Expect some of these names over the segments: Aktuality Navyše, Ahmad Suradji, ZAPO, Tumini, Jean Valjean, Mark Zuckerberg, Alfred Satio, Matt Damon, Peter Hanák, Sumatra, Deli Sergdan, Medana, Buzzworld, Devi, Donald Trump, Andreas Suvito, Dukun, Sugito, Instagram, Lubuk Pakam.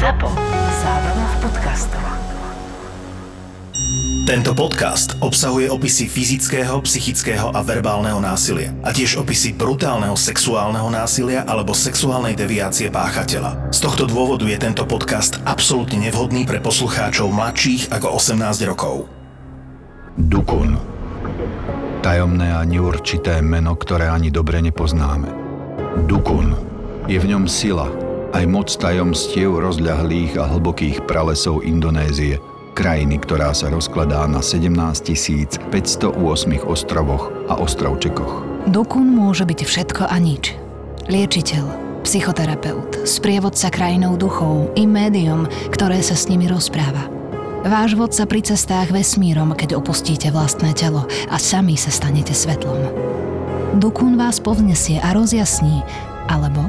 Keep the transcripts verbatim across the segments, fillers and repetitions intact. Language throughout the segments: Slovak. ZAPO. Zábava v podcastoch. Tento podcast obsahuje opisy fyzického, psychického a verbálneho násilia a tiež opisy brutálneho sexuálneho násilia alebo sexuálnej deviácie páchateľa. Z tohto dôvodu je tento podcast absolútne nevhodný pre poslucháčov mladších ako osemnásť rokov. Dukun. Tajomné a neurčité meno, ktoré ani dobre nepoznáme. Dukun. Je v ňom sila, aj moc tajomstiev rozľahlých a hlbokých pralesov Indonézie, krajiny, ktorá sa rozkladá na sedemnásťtisícpäťstoosem ostrovoch a ostrovčekoch. Dukun môže byť všetko a nič. Liečiteľ, psychoterapeut, sprievodca krajinou duchov i médium, ktoré sa s nimi rozpráva. Váš vodca pri cestách vesmírom, keď opustíte vlastné telo a sami sa stanete svetlom. Dukun vás povznesie a rozjasní, alebo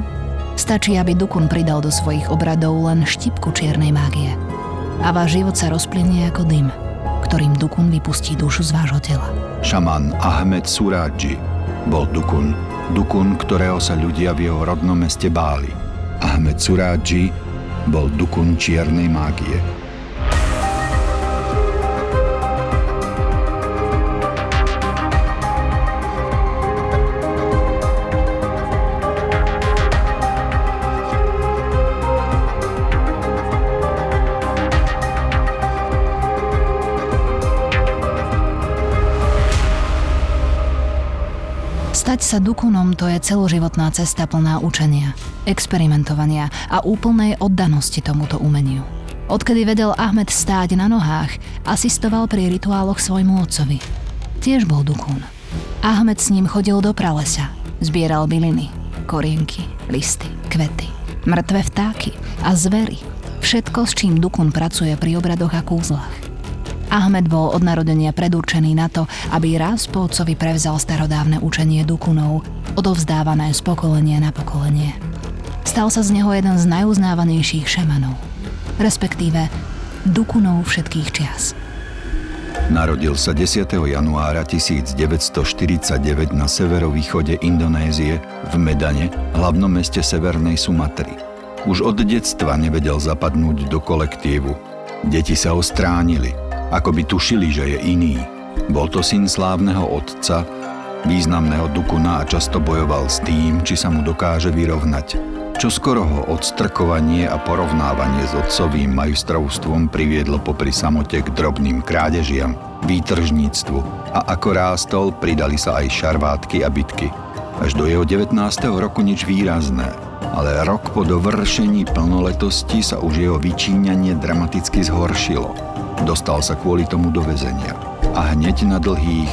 stačí, aby Dukun pridal do svojich obradov len štipku čiernej mágie. A váš život sa rozplynie ako dym, ktorým Dukun vypustí dušu z vášho tela. Šaman Ahmad Suradji bol Dukun. Dukun, ktorého sa ľudia v jeho rodnom meste báli. Ahmad Suradji bol Dukun čiernej mágie. Stať sa dukunom, to je celoživotná cesta plná učenia, experimentovania a úplnej oddanosti tomuto umeniu. Odkedy vedel Ahmed stáť na nohách, asistoval pri rituáloch svojmu otcovi. Tiež bol dukun. Ahmed s ním chodil do pralesa, zbieral byliny, korienky, listy, kvety, mŕtve vtáky a zvery. Všetko, s čím dukun pracuje pri obradoch a kúzlach. Ahmed bol od narodenia predurčený na to, aby raz po otcovi prevzal starodávne učenie dukunov, odovzdávané z pokolenia na pokolenie. Stal sa z neho jeden z najuznávanejších šamanov, respektíve dukunov všetkých čias. Narodil sa desiateho januára tisícdeväťstoštyridsaťdeväť na severovýchode Indonézie v Medane, hlavnom meste severnej Sumatry. Už od detstva nevedel zapadnúť do kolektívu. Deti sa ostránili, ako by tušili, že je iný. Bol to syn slávneho otca, významného dukuna a často bojoval s tým, či sa mu dokáže vyrovnať. Čoskoro ho odstrkovanie a porovnávanie s otcovým majstrovstvom priviedlo popri samote k drobným krádežiam, výtržníctvu a ako rástol, pridali sa aj šarvátky a bitky. Až do jeho devätnásteho roku nič výrazné, ale rok po dovršení plnoletosti sa už jeho vyčíňanie dramaticky zhoršilo. Dostal sa kvôli tomu do väzenia a hneď na dlhých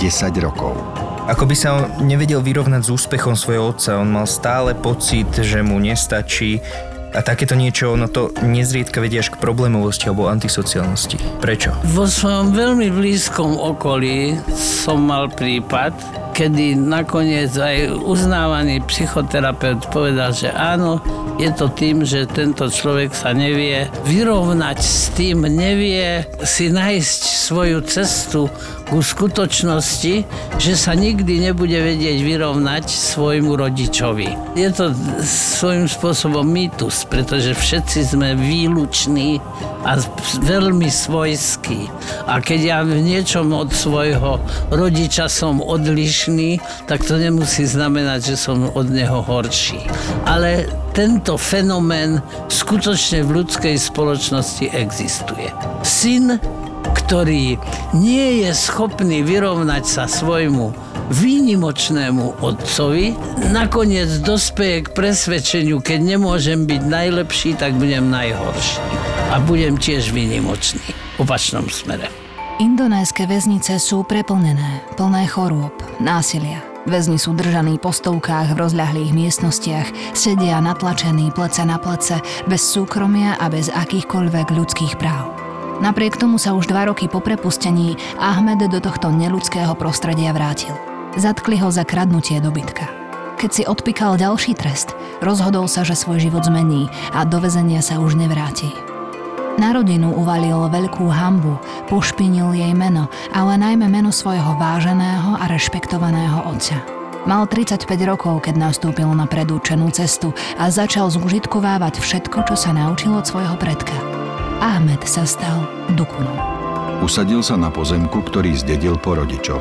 desať rokov. Ako by sa on nevedel vyrovnať s úspechom svojho otca, on mal stále pocit, že mu nestačí a takéto niečo, ono to nezriedka vedie až k problémovosti alebo antisociálnosti. Prečo? Vo svojom veľmi blízkom okolí som mal prípad, kedy nakoniec aj uznávaný psychoterapeut povedal, že áno, je to tým, že tento človek sa nevie vyrovnať s tým, nevie si nájsť svoju cestu ku skutočnosti, že sa nikdy nebude vedieť vyrovnať svojmu rodičovi. Je to svojím spôsobom mýtus, pretože všetci sme výluční a veľmi svojskí. A keď ja v niečom od svojho rodiča som odlišný, tak to nemusí znamenať, že som od neho horší. Ale tento fenomén skutočne v ľudskej spoločnosti existuje. Syn, ktorý nie je schopný vyrovnať sa svojmu výnimočnému otcovi, nakoniec dospeje k presvedčeniu, keď nemôžem byť najlepší, tak budem najhorší. A budem tiež výnimočný. V opačnom smere. Indonéske väznice sú preplnené, plné chorôb, násilia. Väzni sú držaní po stovkách v rozľahlých miestnostiach, sedia natlačení plece na plece, bez súkromia a bez akýchkoľvek ľudských práv. Napriek tomu sa už dva roky po prepustení Ahmed do tohto neľudského prostredia vrátil. Zatkli ho za kradnutie dobytka. Keď si odpíkal ďalší trest, rozhodol sa, že svoj život zmení a do väzenia sa už nevráti. Na rodinu uvalil veľkú hanbu, pošpinil jej meno, ale najmä meno svojho váženého a rešpektovaného otca. Mal tridsaťpäť rokov, keď nastúpil na predurčenú cestu a začal zúžitkovávať všetko, čo sa naučil od svojho predka. Ahmed sa stal dukunom. Usadil sa na pozemku, ktorý zdedil po rodičoch.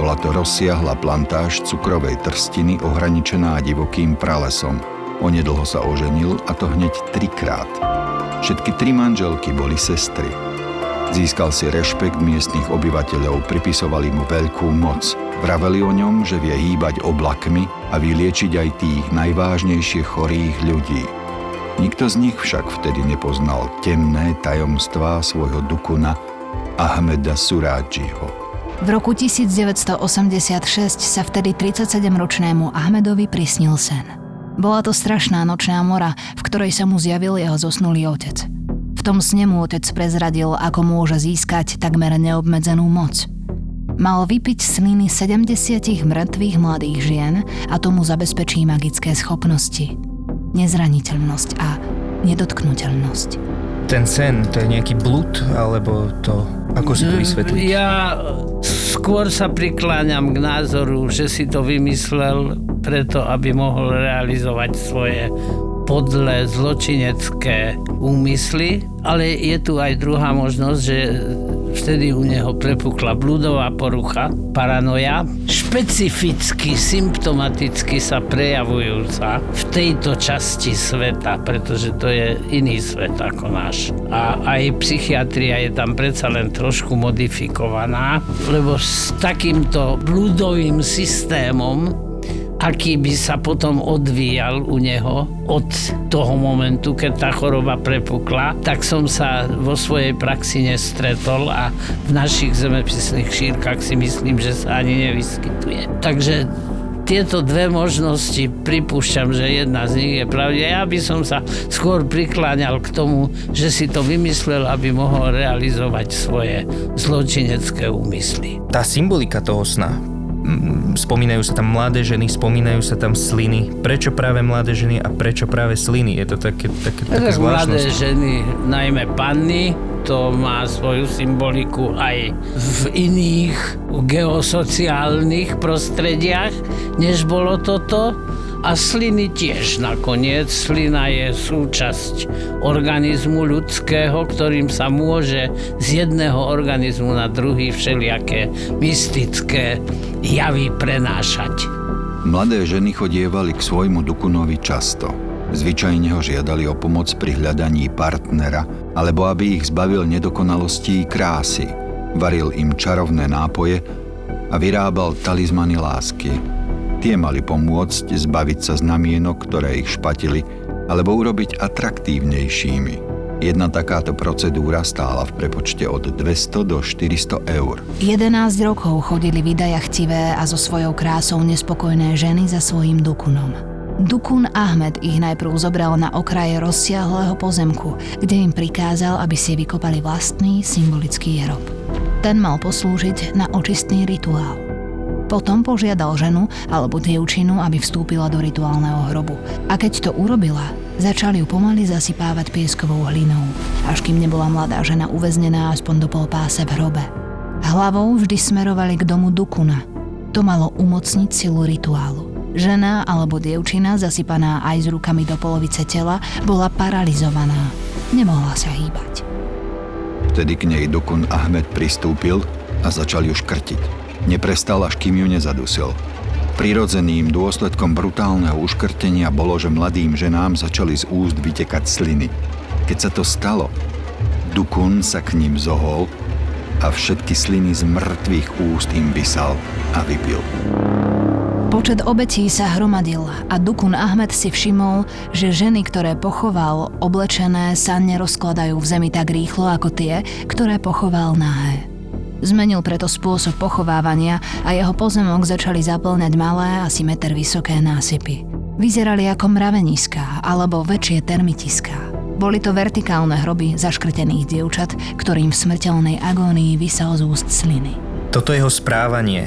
Bola to rozsiahla plantáž cukrovej trstiny ohraničená divokým pralesom. Onedlho sa oženil, a to hneď trikrát. Všetky tri manželky boli sestry. Získal si rešpekt miestnych obyvateľov, pripisovali mu veľkú moc. Vraveli o ňom, že vie hýbať oblakmi a vyliečiť aj tých najvážnejšie chorých ľudí. Nikto z nich však vtedy nepoznal temné tajomstvá svojho dukuna Ahmeda Suradžiho. V roku devätnásťstoosemdesiatšesť sa vtedy tridsaťsedemročnému Ahmedovi prisnil sen. Bola to strašná nočná mora, v ktorej sa mu zjavil jeho zosnulý otec. V tom sne mu otec prezradil, ako môže získať takmer neobmedzenú moc. Mal vypiť sliny sedemdesiatich mŕtvych mladých žien a tomu zabezpečí magické schopnosti, nezraniteľnosť a nedotknuteľnosť. Ten sen, to je nejaký blúd, alebo to... Ako si to vysvetliť? Ja skôr sa prikláňam k názoru, že si to vymyslel preto, aby mohol realizovať svoje podlé zločinecké úmysly, ale je tu aj druhá možnosť, že vtedy u neho prepukla blúdová porucha, paranoja, špecificky, symptomaticky sa prejavujúca v tejto časti sveta, pretože to je iný svet ako náš. A aj psychiatria je tam predsa len trošku modifikovaná, lebo s takýmto blúdovým systémom, aký by sa potom odvíjal u neho od toho momentu, keď tá choroba prepukla, tak som sa vo svojej praxi nestretol a v našich zemepisných šírkach si myslím, že sa ani nevyskytuje. Takže tieto dve možnosti, pripúšťam, že jedna z nich je pravda. Ja by som sa skôr prikláňal k tomu, že si to vymyslel, aby mohol realizovať svoje zločinecké úmysly. Tá symbolika toho sna, spomínajú sa tam mladé ženy, spomínajú sa tam sliny. Prečo práve mladé ženy a prečo práve sliny? Je to také, také, taká zvláštnosť. Mladé ženy, najmä panny, to má svoju symboliku aj v iných geosociálnych prostrediach, než bolo toto. A sliny tiež nakoniec. Slina je súčasť organizmu ľudského, ktorým sa môže z jedného organizmu na druhý všelijaké mystické javy prenášať. Mladé ženy chodievali k svojmu dukunovi často. Zvyčajne ho žiadali o pomoc pri hľadaní partnera, alebo aby ich zbavil nedokonalostí krásy. Varil im čarovné nápoje a vyrábal talizmany lásky. Tie mali pomôcť zbaviť sa znamienok, ktoré ich špatili, alebo urobiť atraktívnejšími. Jedna takáto procedúra stála v prepočte od dvesto do štyristo eur. jedenásť rokov chodili vydajachtivé a so svojou krásou nespokojné ženy za svojím dukunom. Dukun Ahmed ich najprv zobral na okraje rozsiahlého pozemku, kde im prikázal, aby si vykopali vlastný symbolický hrob. Ten mal poslúžiť na očistný rituál. Potom požiadal ženu alebo dievčinu, aby vstúpila do rituálneho hrobu. A keď to urobila, začali ju pomaly zasypávať pieskovou hlinou, až kým nebola mladá žena uväznená aspoň do pol páse v hrobe. Hlavou vždy smerovali k domu dukuna. To malo umocniť silu rituálu. Žena alebo dievčina, zasypaná aj s rukami do polovice tela, bola paralizovaná. Nemohla sa hýbať. Vtedy k nej dukun Ahmed pristúpil a začal ju škrtiť. Neprestal, až kým ju nezadusil. Prirodzeným dôsledkom brutálneho uškrtenia bolo, že mladým ženám začali z úst vytekať sliny. Keď sa to stalo, dukun sa k ním zohol a všetky sliny z mŕtvych úst im vysal a vypil. Počet obetí sa hromadil a dukun Ahmed si všimol, že ženy, ktoré pochoval oblečené, sa nerozkladajú v zemi tak rýchlo ako tie, ktoré pochoval nahé. Zmenil preto spôsob pochovávania a jeho pozemok začali zaplňať malé, asi meter vysoké násypy. Vyzerali ako mraveniská alebo väčšie termitiská. Boli to vertikálne hroby zaškrtených dievčat, ktorým v smrteľnej agónii vysal z úst sliny. Toto jeho správanie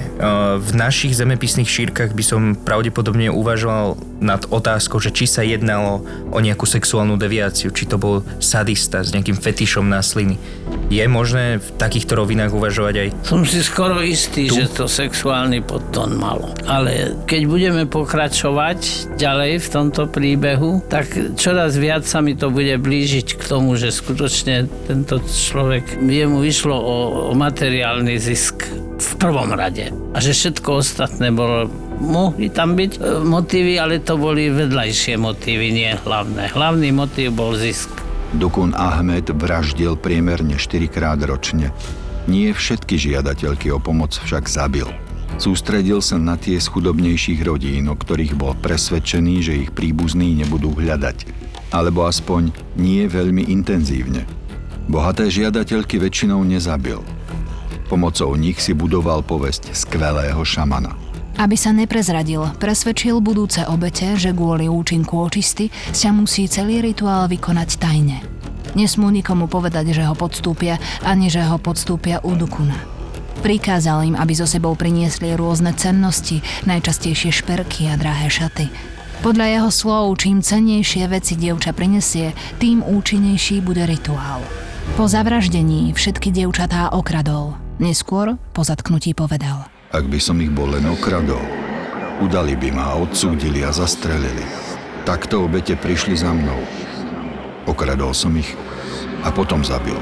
v našich zemepisných šírkach by som pravdepodobne uvažoval nad otázkou, že či sa jednalo o nejakú sexuálnu deviáciu, či to bol sadista s nejakým fetišom na sliny. Je možné v takýchto rovinách uvažovať aj... Som si skoro istý, tu? Že to sexuálny podton malo. Ale keď budeme pokračovať ďalej v tomto príbehu, tak čoraz viac sa mi to bude blížiť k tomu, že skutočne tento človek, jemu išlo o, o materiálny zisk v prvom rade. A že všetko ostatné bolo... Mohli tam byť motívy, ale to boli vedľajšie motívy, nie hlavné. Hlavný motív bol zisk. Dukun Ahmed vraždil priemerne štyrikrát ročne. Nie všetky žiadateľky o pomoc však zabil. Sústredil sa na tie z chudobnejších rodín, o ktorých bol presvedčený, že ich príbuzní nebudú hľadať. Alebo aspoň nie veľmi intenzívne. Bohaté žiadateľky väčšinou nezabil. Pomocou nich si budoval povesť skvelého šamana. Aby sa neprezradil, presvedčil budúce obete, že kvôli účinku očisty sa musí celý rituál vykonať tajne. Nesmú nikomu povedať, že ho podstúpia, ani že ho podstúpia u dukuna. Prikázal im, aby so sebou priniesli rôzne cennosti, najčastejšie šperky a drahé šaty. Podľa jeho slov, čím cennejšie veci dievča prinesie, tým účinnejší bude rituál. Po zavraždení všetky dievčatá okradol. Neskôr po zatknutí povedal: Ak by som ich bol len okradol, udali by ma, odsúdili a zastrelili. Takto obete prišli za mnou. Okradol som ich a potom zabil.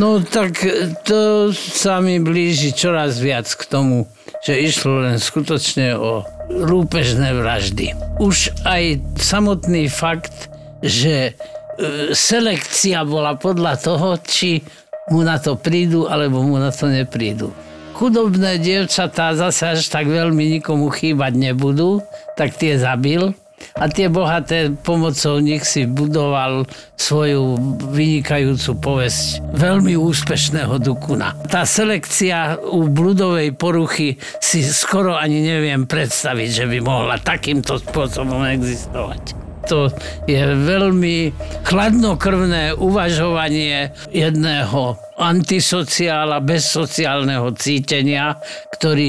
No tak to sa mi blíži čoraz viac k tomu, že išlo len skutočne o rúpežné vraždy. Už aj samotný fakt, že selekcia bola podľa toho, či mu na to prídu, alebo mu na to neprídu. Chudobné dievčatá zase až tak veľmi nikomu chýbať nebudú, tak tie zabil a tie bohaté pomocou nich si budoval svoju vynikajúcu povesť veľmi úspešného dukuna. Tá selekcia u bludovej poruchy si skoro ani neviem predstaviť, že by mohla takýmto spôsobom existovať. To je veľmi chladnokrvné uvažovanie jedného antisociála, bez sociálneho cítenia, ktorý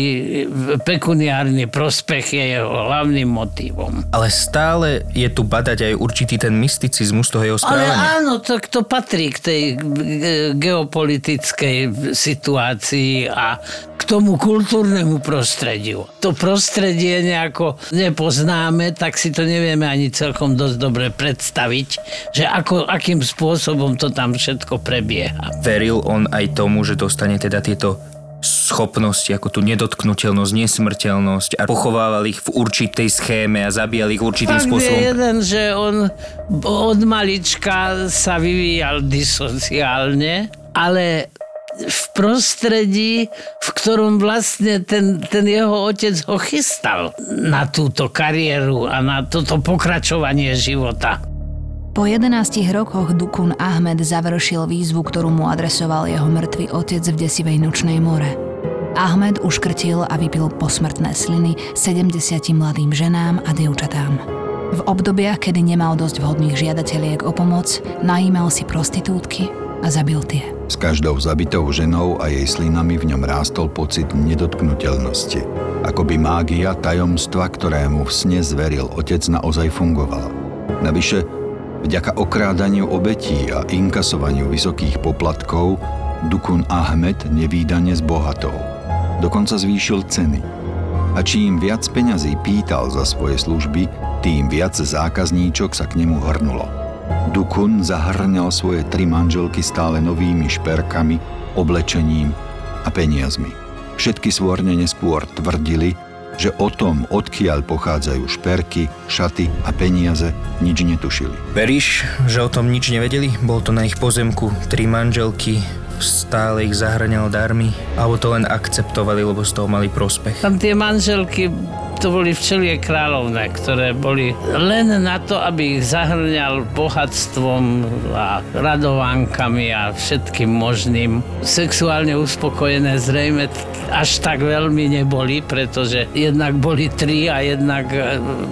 pekuniárny prospech je jeho hlavným motívom. Ale stále je tu badať aj určitý ten mysticizmus toho jeho správania. Ale áno, to, to patrí k tej geopolitickej situácii a k tomu kultúrnemu prostrediu. To prostredie nejako nepoznáme, tak si to nevieme ani celkom dosť dobre predstaviť, že ako, akým spôsobom to tam všetko prebieha. Veril on aj tomu, že dostane teda tieto schopnosti, ako tú nedotknuteľnosť, nesmrteľnosť a pochovával ich v určitej schéme a zabíjal ich určitým Fakt spôsobom. Je jeden, že on od malička sa vyvíjal disociálne, ale v prostredí, v ktorom vlastne ten, ten jeho otec ho chystal na túto kariéru a na toto pokračovanie života. Po jedenástich rokoch Dukun Ahmed završil výzvu, ktorú mu adresoval jeho mŕtvy otec v desivej nočnej more. Ahmed uškrtil a vypil posmrtné sliny sedemdesiatim mladým ženám a dievčatám. V obdobiach, kedy nemal dosť vhodných žiadateľiek o pomoc, najímal si prostitútky a zabil tie. S každou zabitou ženou a jej slinami v ňom rástol pocit nedotknuteľnosti. Akoby mágia tajomstva, ktorému v sne zveril otec, naozaj fungovala. Navyše, vďaka okrádaniu obetí a inkasovaniu vysokých poplatkov Dukun Ahmed nevídane zbohatol. Dokonca zvýšil ceny. A čím viac peňazí pýtal za svoje služby, tým viac zákazníčok sa k nemu hrnulo. Dukun zahrňal svoje tri manželky stále novými šperkami, oblečením a peniazmi. Všetky svorne neskôr tvrdili, že o tom, odkiaľ pochádzajú šperky, šaty a peniaze, nič netušili. Veríš, že o tom nič nevedeli? Bol to na ich pozemku, tri manželky, stále ich zahŕňal darmi, alebo to len akceptovali, lebo z toho mali prospech? Tam tie manželky, to boli včelie kráľovné, ktoré boli len na to, aby ich zahŕňal bohatstvom a radovánkami a všetkým možným. Sexuálne uspokojené zrejme až tak veľmi neboli, pretože jednak boli tri a jednak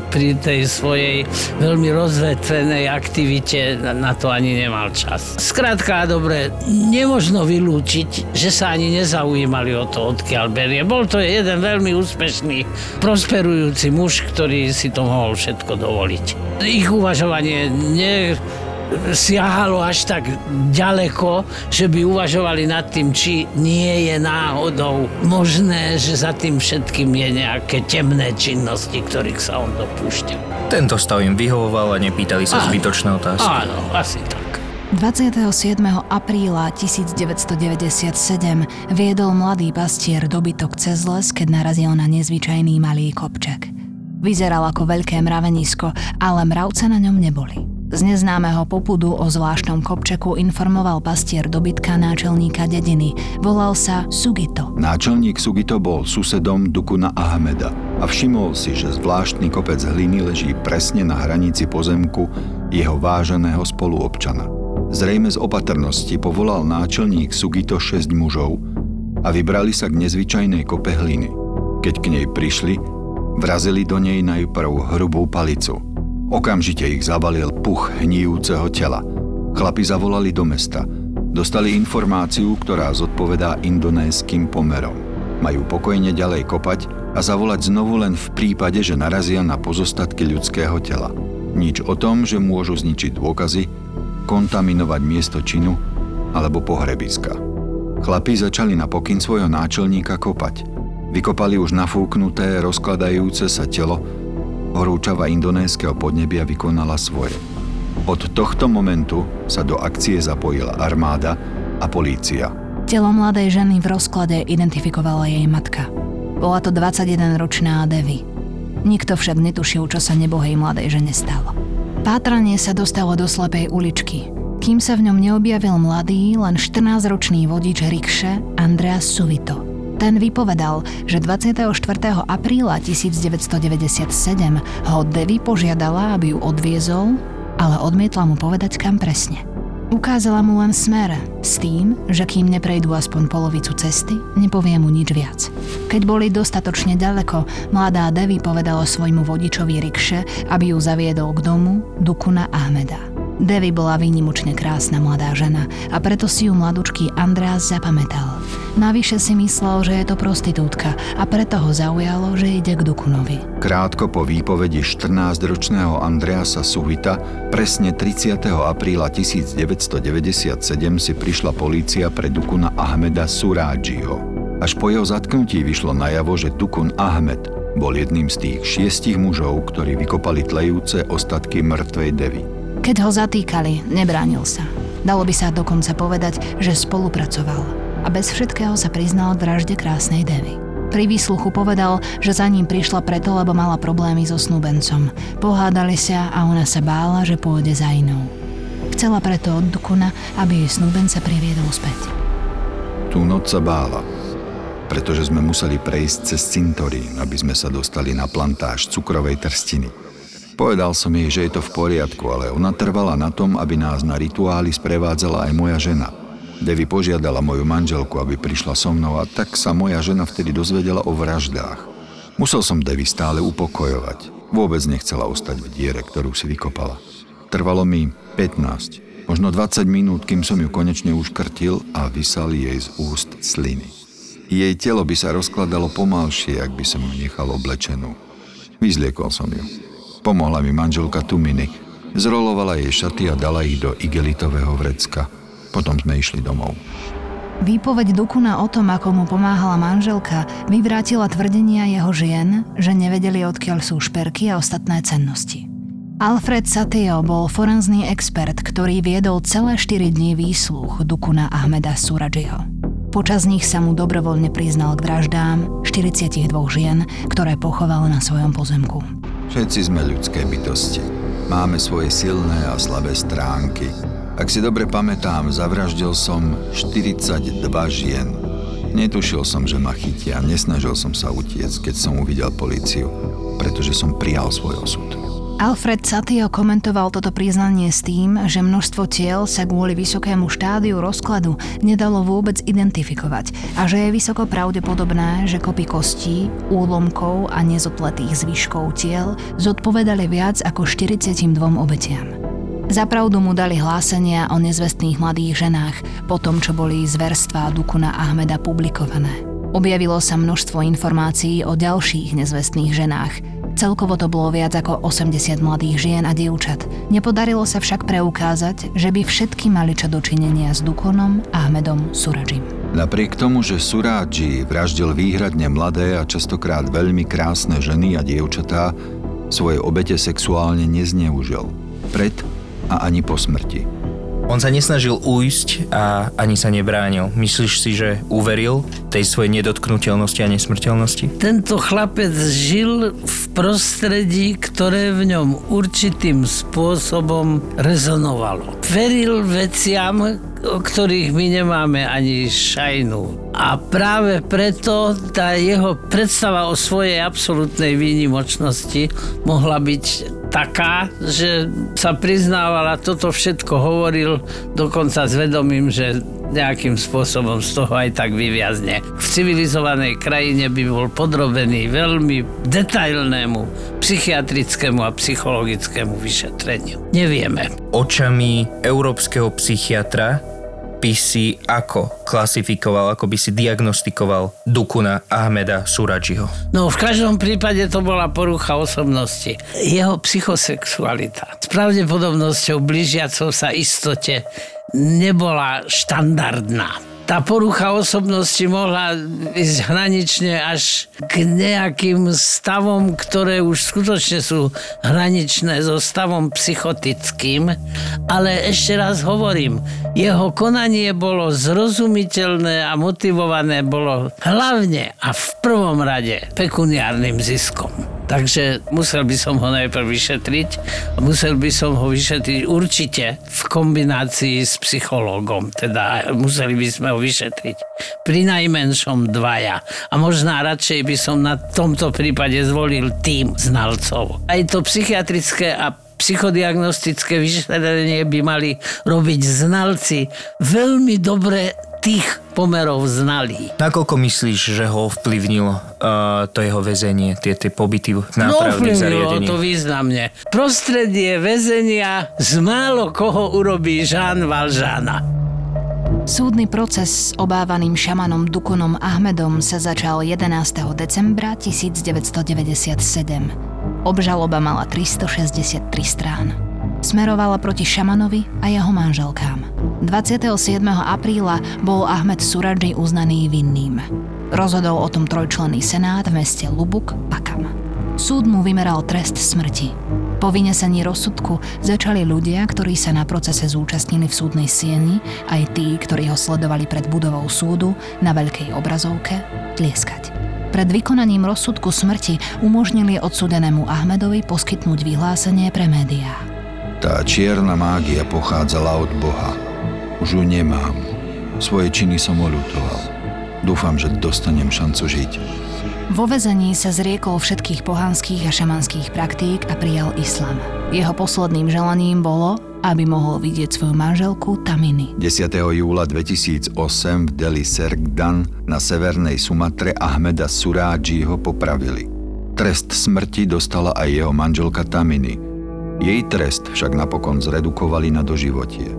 pri tej svojej veľmi rozvetvenej aktivite na to ani nemal čas. Skrátka, dobre, nemožno vylúčiť, že sa ani nezaujímali o to, odkiaľ berie. Bol to jeden veľmi úspešný prospekt preferujúci muž, ktorý si to mohol všetko dovoliť. Ich uvažovanie ne... siahalo až tak ďaleko, že by uvažovali nad tým, či nie je náhodou možné, že za tým všetkým je nejaké temné činnosti, ktorých sa on dopúšťal. Tento stav im vyhovoval a nepýtali sa zbytočné otázky. Áno, asi tak. dvadsiateho siedmeho apríla tisícdeväťstodeväťdesiatsedem viedol mladý pastier dobytok cez les, keď narazil na nezvyčajný malý kopček. Vyzeral ako veľké mravenisko, ale mravce na ňom neboli. Z neznámeho popudu o zvláštnom kopčeku informoval pastier dobytka náčelníka dediny. Volal sa Sugito. Náčelník Sugito bol susedom Dukuna Ahmeda a všimol si, že zvláštny kopec hliny leží presne na hranici pozemku jeho váženého spoluobčana. Zrejme z opatrnosti povolal náčelník Sugito šesť mužov a vybrali sa k nezvyčajnej kope hliny. Keď k nej prišli, vrazili do nej najprv hrubú palicu. Okamžite ich zabalil puch hníjúceho tela. Chlapi zavolali do mesta. Dostali informáciu, ktorá zodpovedá indonéskym pomerom. Majú pokojne ďalej kopať a zavolať znovu len v prípade, že narazia na pozostatky ľudského tela. Nič o tom, že môžu zničiť dôkazy, kontaminovať miesto činu alebo pohrebiska. Chlapi začali na pokyn svojho náčelníka kopať. Vykopali už nafúknuté, rozkladajúce sa telo. Horúčava indonéskeho podnebia vykonala svoje. Od tohto momentu sa do akcie zapojila armáda a polícia. Telo mladej ženy v rozklade identifikovala jej matka. Bola to dvadsaťjedenročná Devi. Nikto však netušil, čo sa nebohej mladej žene stalo. Pátranie sa dostalo do slepej uličky. Kým sa v ňom neobjavil mladý, len štrnásťročný vodič rikše Andreas Suvito. Ten vypovedal, že dvadsiateho štvrtého apríla tisícdeväťstodeväťdesiatsedem ho Devi požiadala, aby ju odviezol, ale odmietla mu povedať, kam presne. Ukázala mu len smer, s tým, že kým neprejdú aspoň polovicu cesty, nepovie mu nič viac. Keď boli dostatočne ďaleko, mladá Devi povedala svojmu vodičovi rikše, aby ju zaviedol k domu Dukuna Ahmeda. Devi bola výnimočne krásna mladá žena a preto si ju mladučký Andreas zapamätal. Navyše si myslel, že je to prostitútka a preto ho zaujalo, že ide k Dukunovi. Krátko po výpovedi štrnásťročného Andreasa Suvita presne tridsiateho apríla tisícdeväťstodeväťdesiatsedem si prišla polícia pre Dukuna Ahmeda Suradjiho. Až po jeho zatknutí vyšlo najavo, že Dukun Ahmed bol jedným z tých šiestich mužov, ktorí vykopali tlejúce ostatky mŕtvej Devi. Keď ho zatýkali, nebránil sa. Dalo by sa dokonca povedať, že spolupracoval. A bez všetkého sa priznal k vražde krásnej Devy. Pri výsluchu povedal, že za ním prišla preto, lebo mala problémy so snúbencom. Pohádali sa a ona sa bála, že pôjde za inou. Chcela preto od Dukuna, aby jej snúbenca priviedol späť. Tú noc sa bála, pretože sme museli prejsť cez cintorín, aby sme sa dostali na plantáž cukrovej trstiny. Povedal som jej, že je to v poriadku, ale ona trvala na tom, aby nás na rituáli sprevádzala aj moja žena. Devi požiadala moju manželku, aby prišla so mnou a tak sa moja žena vtedy dozvedela o vraždách. Musel som Devi stále upokojovať. Vôbec nechcela ostať v diere, ktorú si vykopala. Trvalo mi pätnásť, možno dvadsať minút, kým som ju konečne uškrtil a vysal jej z úst sliny. Jej telo by sa rozkladalo pomalšie, ak by som ju nechal oblečenú. Vyzliekol som ju. Pomohla mi manželka Tumini. Zrolovala jej šaty a dala ich do igelitového vrecka. Potom sme išli domov. Výpoveď Dukuna o tom, ako mu pomáhala manželka, vyvrátila tvrdenia jeho žien, že nevedeli, odkiaľ sú šperky a ostatné cennosti. Alfred Satio bol forenzný expert, ktorý viedol celé štyri dni výsluch Dukuna Ahmeda Suradjiho. Počas nich sa mu dobrovoľne priznal k vraždám štyridsiatich dvoch žien, ktoré pochoval na svojom pozemku. Všetci sme ľudské bytosti. Máme svoje silné a slabé stránky. Ak si dobre pamätám, zavraždil som štyridsaťdva žien. Netušil som, že ma chytia, nesnažil som sa utiecť, keď som uvidel políciu, pretože som prijal svoj osud. Alfred Satio komentoval toto priznanie s tým, že množstvo tiel sa kvôli vysokému štádiu rozkladu nedalo vôbec identifikovať a že je vysoko pravdepodobné, že kopy kostí, úlomkov a nezopletých zvyškov tiel zodpovedali viac ako štyridsiatim dvom obetiam. Zapravdu mu dali hlásenia o nezvestných mladých ženách po tom, čo boli zverstvá Dukuna Ahmeda publikované. Objavilo sa množstvo informácií o ďalších nezvestných ženách. Celkovo to bolo viac ako osemdesiat mladých žien a dievčat. Nepodarilo sa však preukázať, že by všetky mali čo dočinenia s dukonom Ahmadom Suradjim. Napriek tomu, že Suradji vraždil výhradne mladé a častokrát veľmi krásne ženy a dievčatá, svoje obete sexuálne nezneužil. Pred a ani po smrti. On sa nesnažil újsť a ani sa nebránil. Myslíš si, že uveril tej svojej nedotknuteľnosti a nesmrteľnosti? Tento chlapec žil v prostredí, ktoré v ňom určitým spôsobom rezonovalo. Veril veciam, o ktorých my nemáme ani šajnu. A práve preto tá jeho predstava o svojej absolútnej výnimočnosti mohla byť taká, že sa priznávala, toto všetko hovoril, dokonca s vedomím, že nejakým spôsobom z toho aj tak vyviazne. V civilizovanej krajine by bol podrobený veľmi detailnému psychiatrickému a psychologickému vyšetreniu. Nevieme. Očami európskeho psychiatra by si ako klasifikoval, ako by si diagnostikoval dukuna Ahmada Suradjiho? No, v každom prípade to bola porucha osobnosti. Jeho psychosexualita s pravdepodobnosťou blížiacou sa istote nebola štandardná. Tá porucha osobnosti mohla ísť hranične až k nejakým stavom, ktoré už skutočne sú hraničné so stavom psychotickým, ale ešte raz hovorím, jeho konanie bolo zrozumiteľné a motivované bolo hlavne a v prvom rade pekuniárnym ziskom. Takže musel by som ho najprv vyšetriť a musel by som ho vyšetriť určite v kombinácii s psychológom. Teda museli by sme ho vyšetriť pri najmenšom dvaja. A možná radšej by som na tomto prípade zvolil tím znalcov. Aj to psychiatrické a psychodiagnostické vyšetrenie by mali robiť znalci veľmi dobre tých pomerov znali. Nakoľko myslíš, že ho ovplyvnilo uh, to jeho väzenie, tie, tie pobyty v nápravných zariadeniach? No, to významne. Prostredie väzenia z málo koho urobí Jean Valjeana. Súdny proces s obávaným šamanom dukonom Ahmadom sa začal jedenásteho decembra tisícdeväťstodeväťdesiatsedem. Obžaloba mala tristošesťdesiattri strán. Smerovala proti šamanovi a jeho manželkám. dvadsiateho siedmeho apríla bol Ahmad Suradji uznaný vinným. Rozhodol o tom trojčlenný senát v meste Lubuk Pakam. Súd mu vymeral trest smrti. Po vynesení rozsudku začali ľudia, ktorí sa na procese zúčastnili v súdnej sieni, aj tí, ktorí ho sledovali pred budovou súdu na veľkej obrazovke, tlieskať. Pred vykonaním rozsudku smrti umožnili odsúdenému Ahmadovi poskytnúť vyhlásenie pre médiá. Tá čierna mágia pochádzala od Boha. Už ju nemám. Svoje činy som oľutoval. Dúfam, že dostanem šancu žiť. Vo väzení sa zriekol všetkých pohanských a šamanských praktík a prijal islám. Jeho posledným želaním bolo, aby mohol vidieť svoju manželku Tumini. desiateho júla dvetisícosemho v Deli Sergdan na severnej Sumatre Ahmada Suradjiho popravili. Trest smrti dostala aj jeho manželka Tumini. Jej trest však napokon zredukovali na doživotie.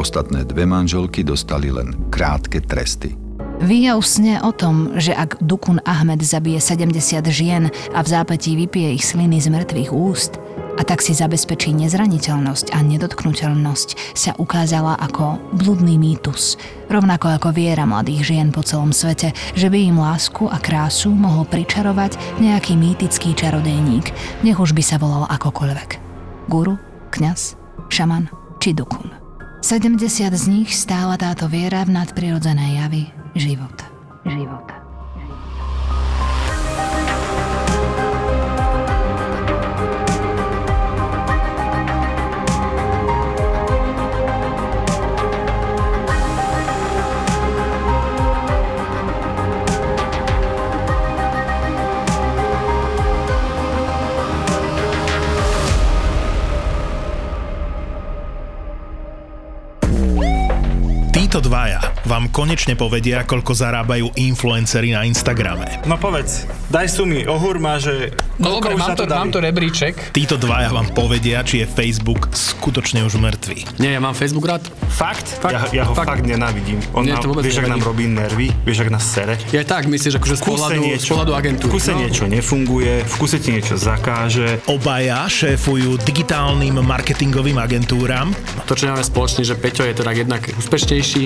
Ostatné dve manželky dostali len krátke tresty. Výjav sne o tom, že ak dukun Ahmad zabije sedemdesiat žien a v zápätí vypije ich sliny z mŕtvych úst a tak si zabezpečí nezraniteľnosť a nedotknuteľnosť, sa ukázala ako bludný mýtus, rovnako ako viera mladých žien po celom svete, že by im lásku a krásu mohol pričarovať nejaký mýtický čarodejník, nech už by sa volal akokoľvek. Guru, kňaz, šaman či dukun. sedemdesiat z nich stála táto viera v nadprirodzené javy života. Života. Títo dvaja vám konečne povedia, koľko zarábajú influenceri na Instagrame. No povedz, daj sumy, ohurma, že... No dobre, mám, mám to rebríček. Títo dvaja vám povedia, či je Facebook skutočne už mŕtvý. Nie, ja mám Facebook rád. Fakt? Fakt? Ja, ja ho fakt, fakt nenávidím. On nie, nám, vieš, ak nám robí nervy, vieš, ak nás sere. Ja tak, myslíš, akože z pohľadu, z pohľadu agentúry. V kuse no. niečo nefunguje, v kuse ti niečo zakáže. Obaja šéfujú digitálnym marketingovým agentúram. To, čo máme spoločne, že Peťo je teda jednak úspešnejší,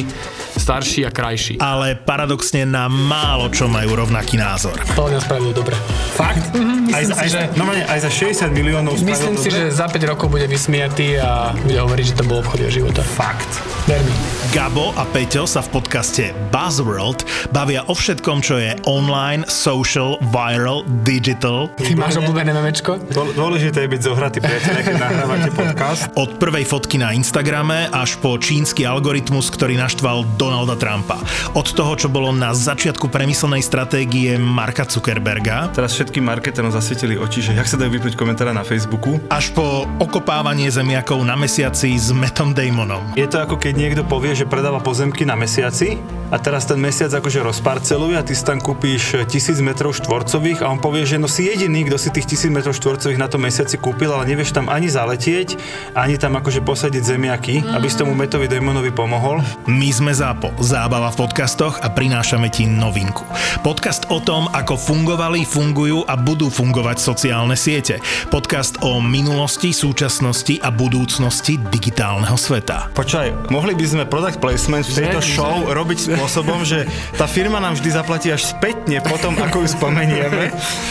starší a krajší. Ale paradoxne na málo čo majú rovnaký názor. To oni spravili dobre. Fakt? Mm-hmm, aj, za, si, aj, že... no, aj za šesťdesiat miliónov spravili myslím dobre? Si, že za päť rokov bude vysmiatý a bude hovoriť, že to bolo obchod jeho života. Fakt. Vermi. Gabo a Peťo sa v podcaste Buzzworld bavia o všetkom, čo je online, social, viral, digital. Ty máš obľúbené memečko? Dôležité je byť zohratý, priateľe, keď nahrávate podcast. Od prvej fotky na Instagrame až po čínsky algoritmus, ktorý naštval Donalda Trumpa. Od toho, čo bolo na začiatku premyslenej stratégie Marka Zuckerberga. Teraz všetkým marketerom zasvietili oči, že jak sa dajú vypliť komentára na Facebooku. Až po okopávanie zemiakov na mesiaci s Mattom Damonom. Je to ako keď niekto povie, že predáva pozemky na mesiaci a teraz ten mesiac akože rozparceluje a ty si tam kúpiš tisíc metrov štvorcových a on povie, že no si jediný, kto si tých tisíc metrov štvorcových na tom mesiaci kúpil, ale nevieš tam ani zaletieť, ani tam akože posadiť zemiaky, aby si tomu Mattovi Damonovi pomohol. My sme ZAPO, zábava v podcastoch a prinášame ti novinku. Podcast o tom, ako fungovali, fungujú a budú fungovať sociálne siete. Podcast o minulosti, súčasnosti a budúcnosti digitálneho sveta. Počkaj, mohli by sme product placement v tejto show robiť spôsobom, že tá firma nám vždy zaplatí až spätne potom, ako ju spomenieme.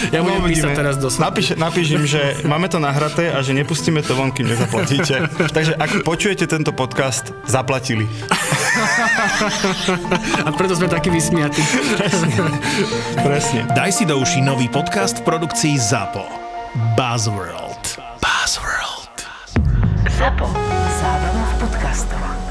Ja budem písať teraz do napíš, napíš im, že máme to nahraté a že nepustíme to von, kým nezaplatíte. Takže ak počujete tento podcast, zaplatili. A preto sme takí vysmiatí. Presne. Presne. Daj si do uší nový podcast v produkcii ZAPO. Buzzworld. Buzzworld. ZAPO. Zábava v podcastoch.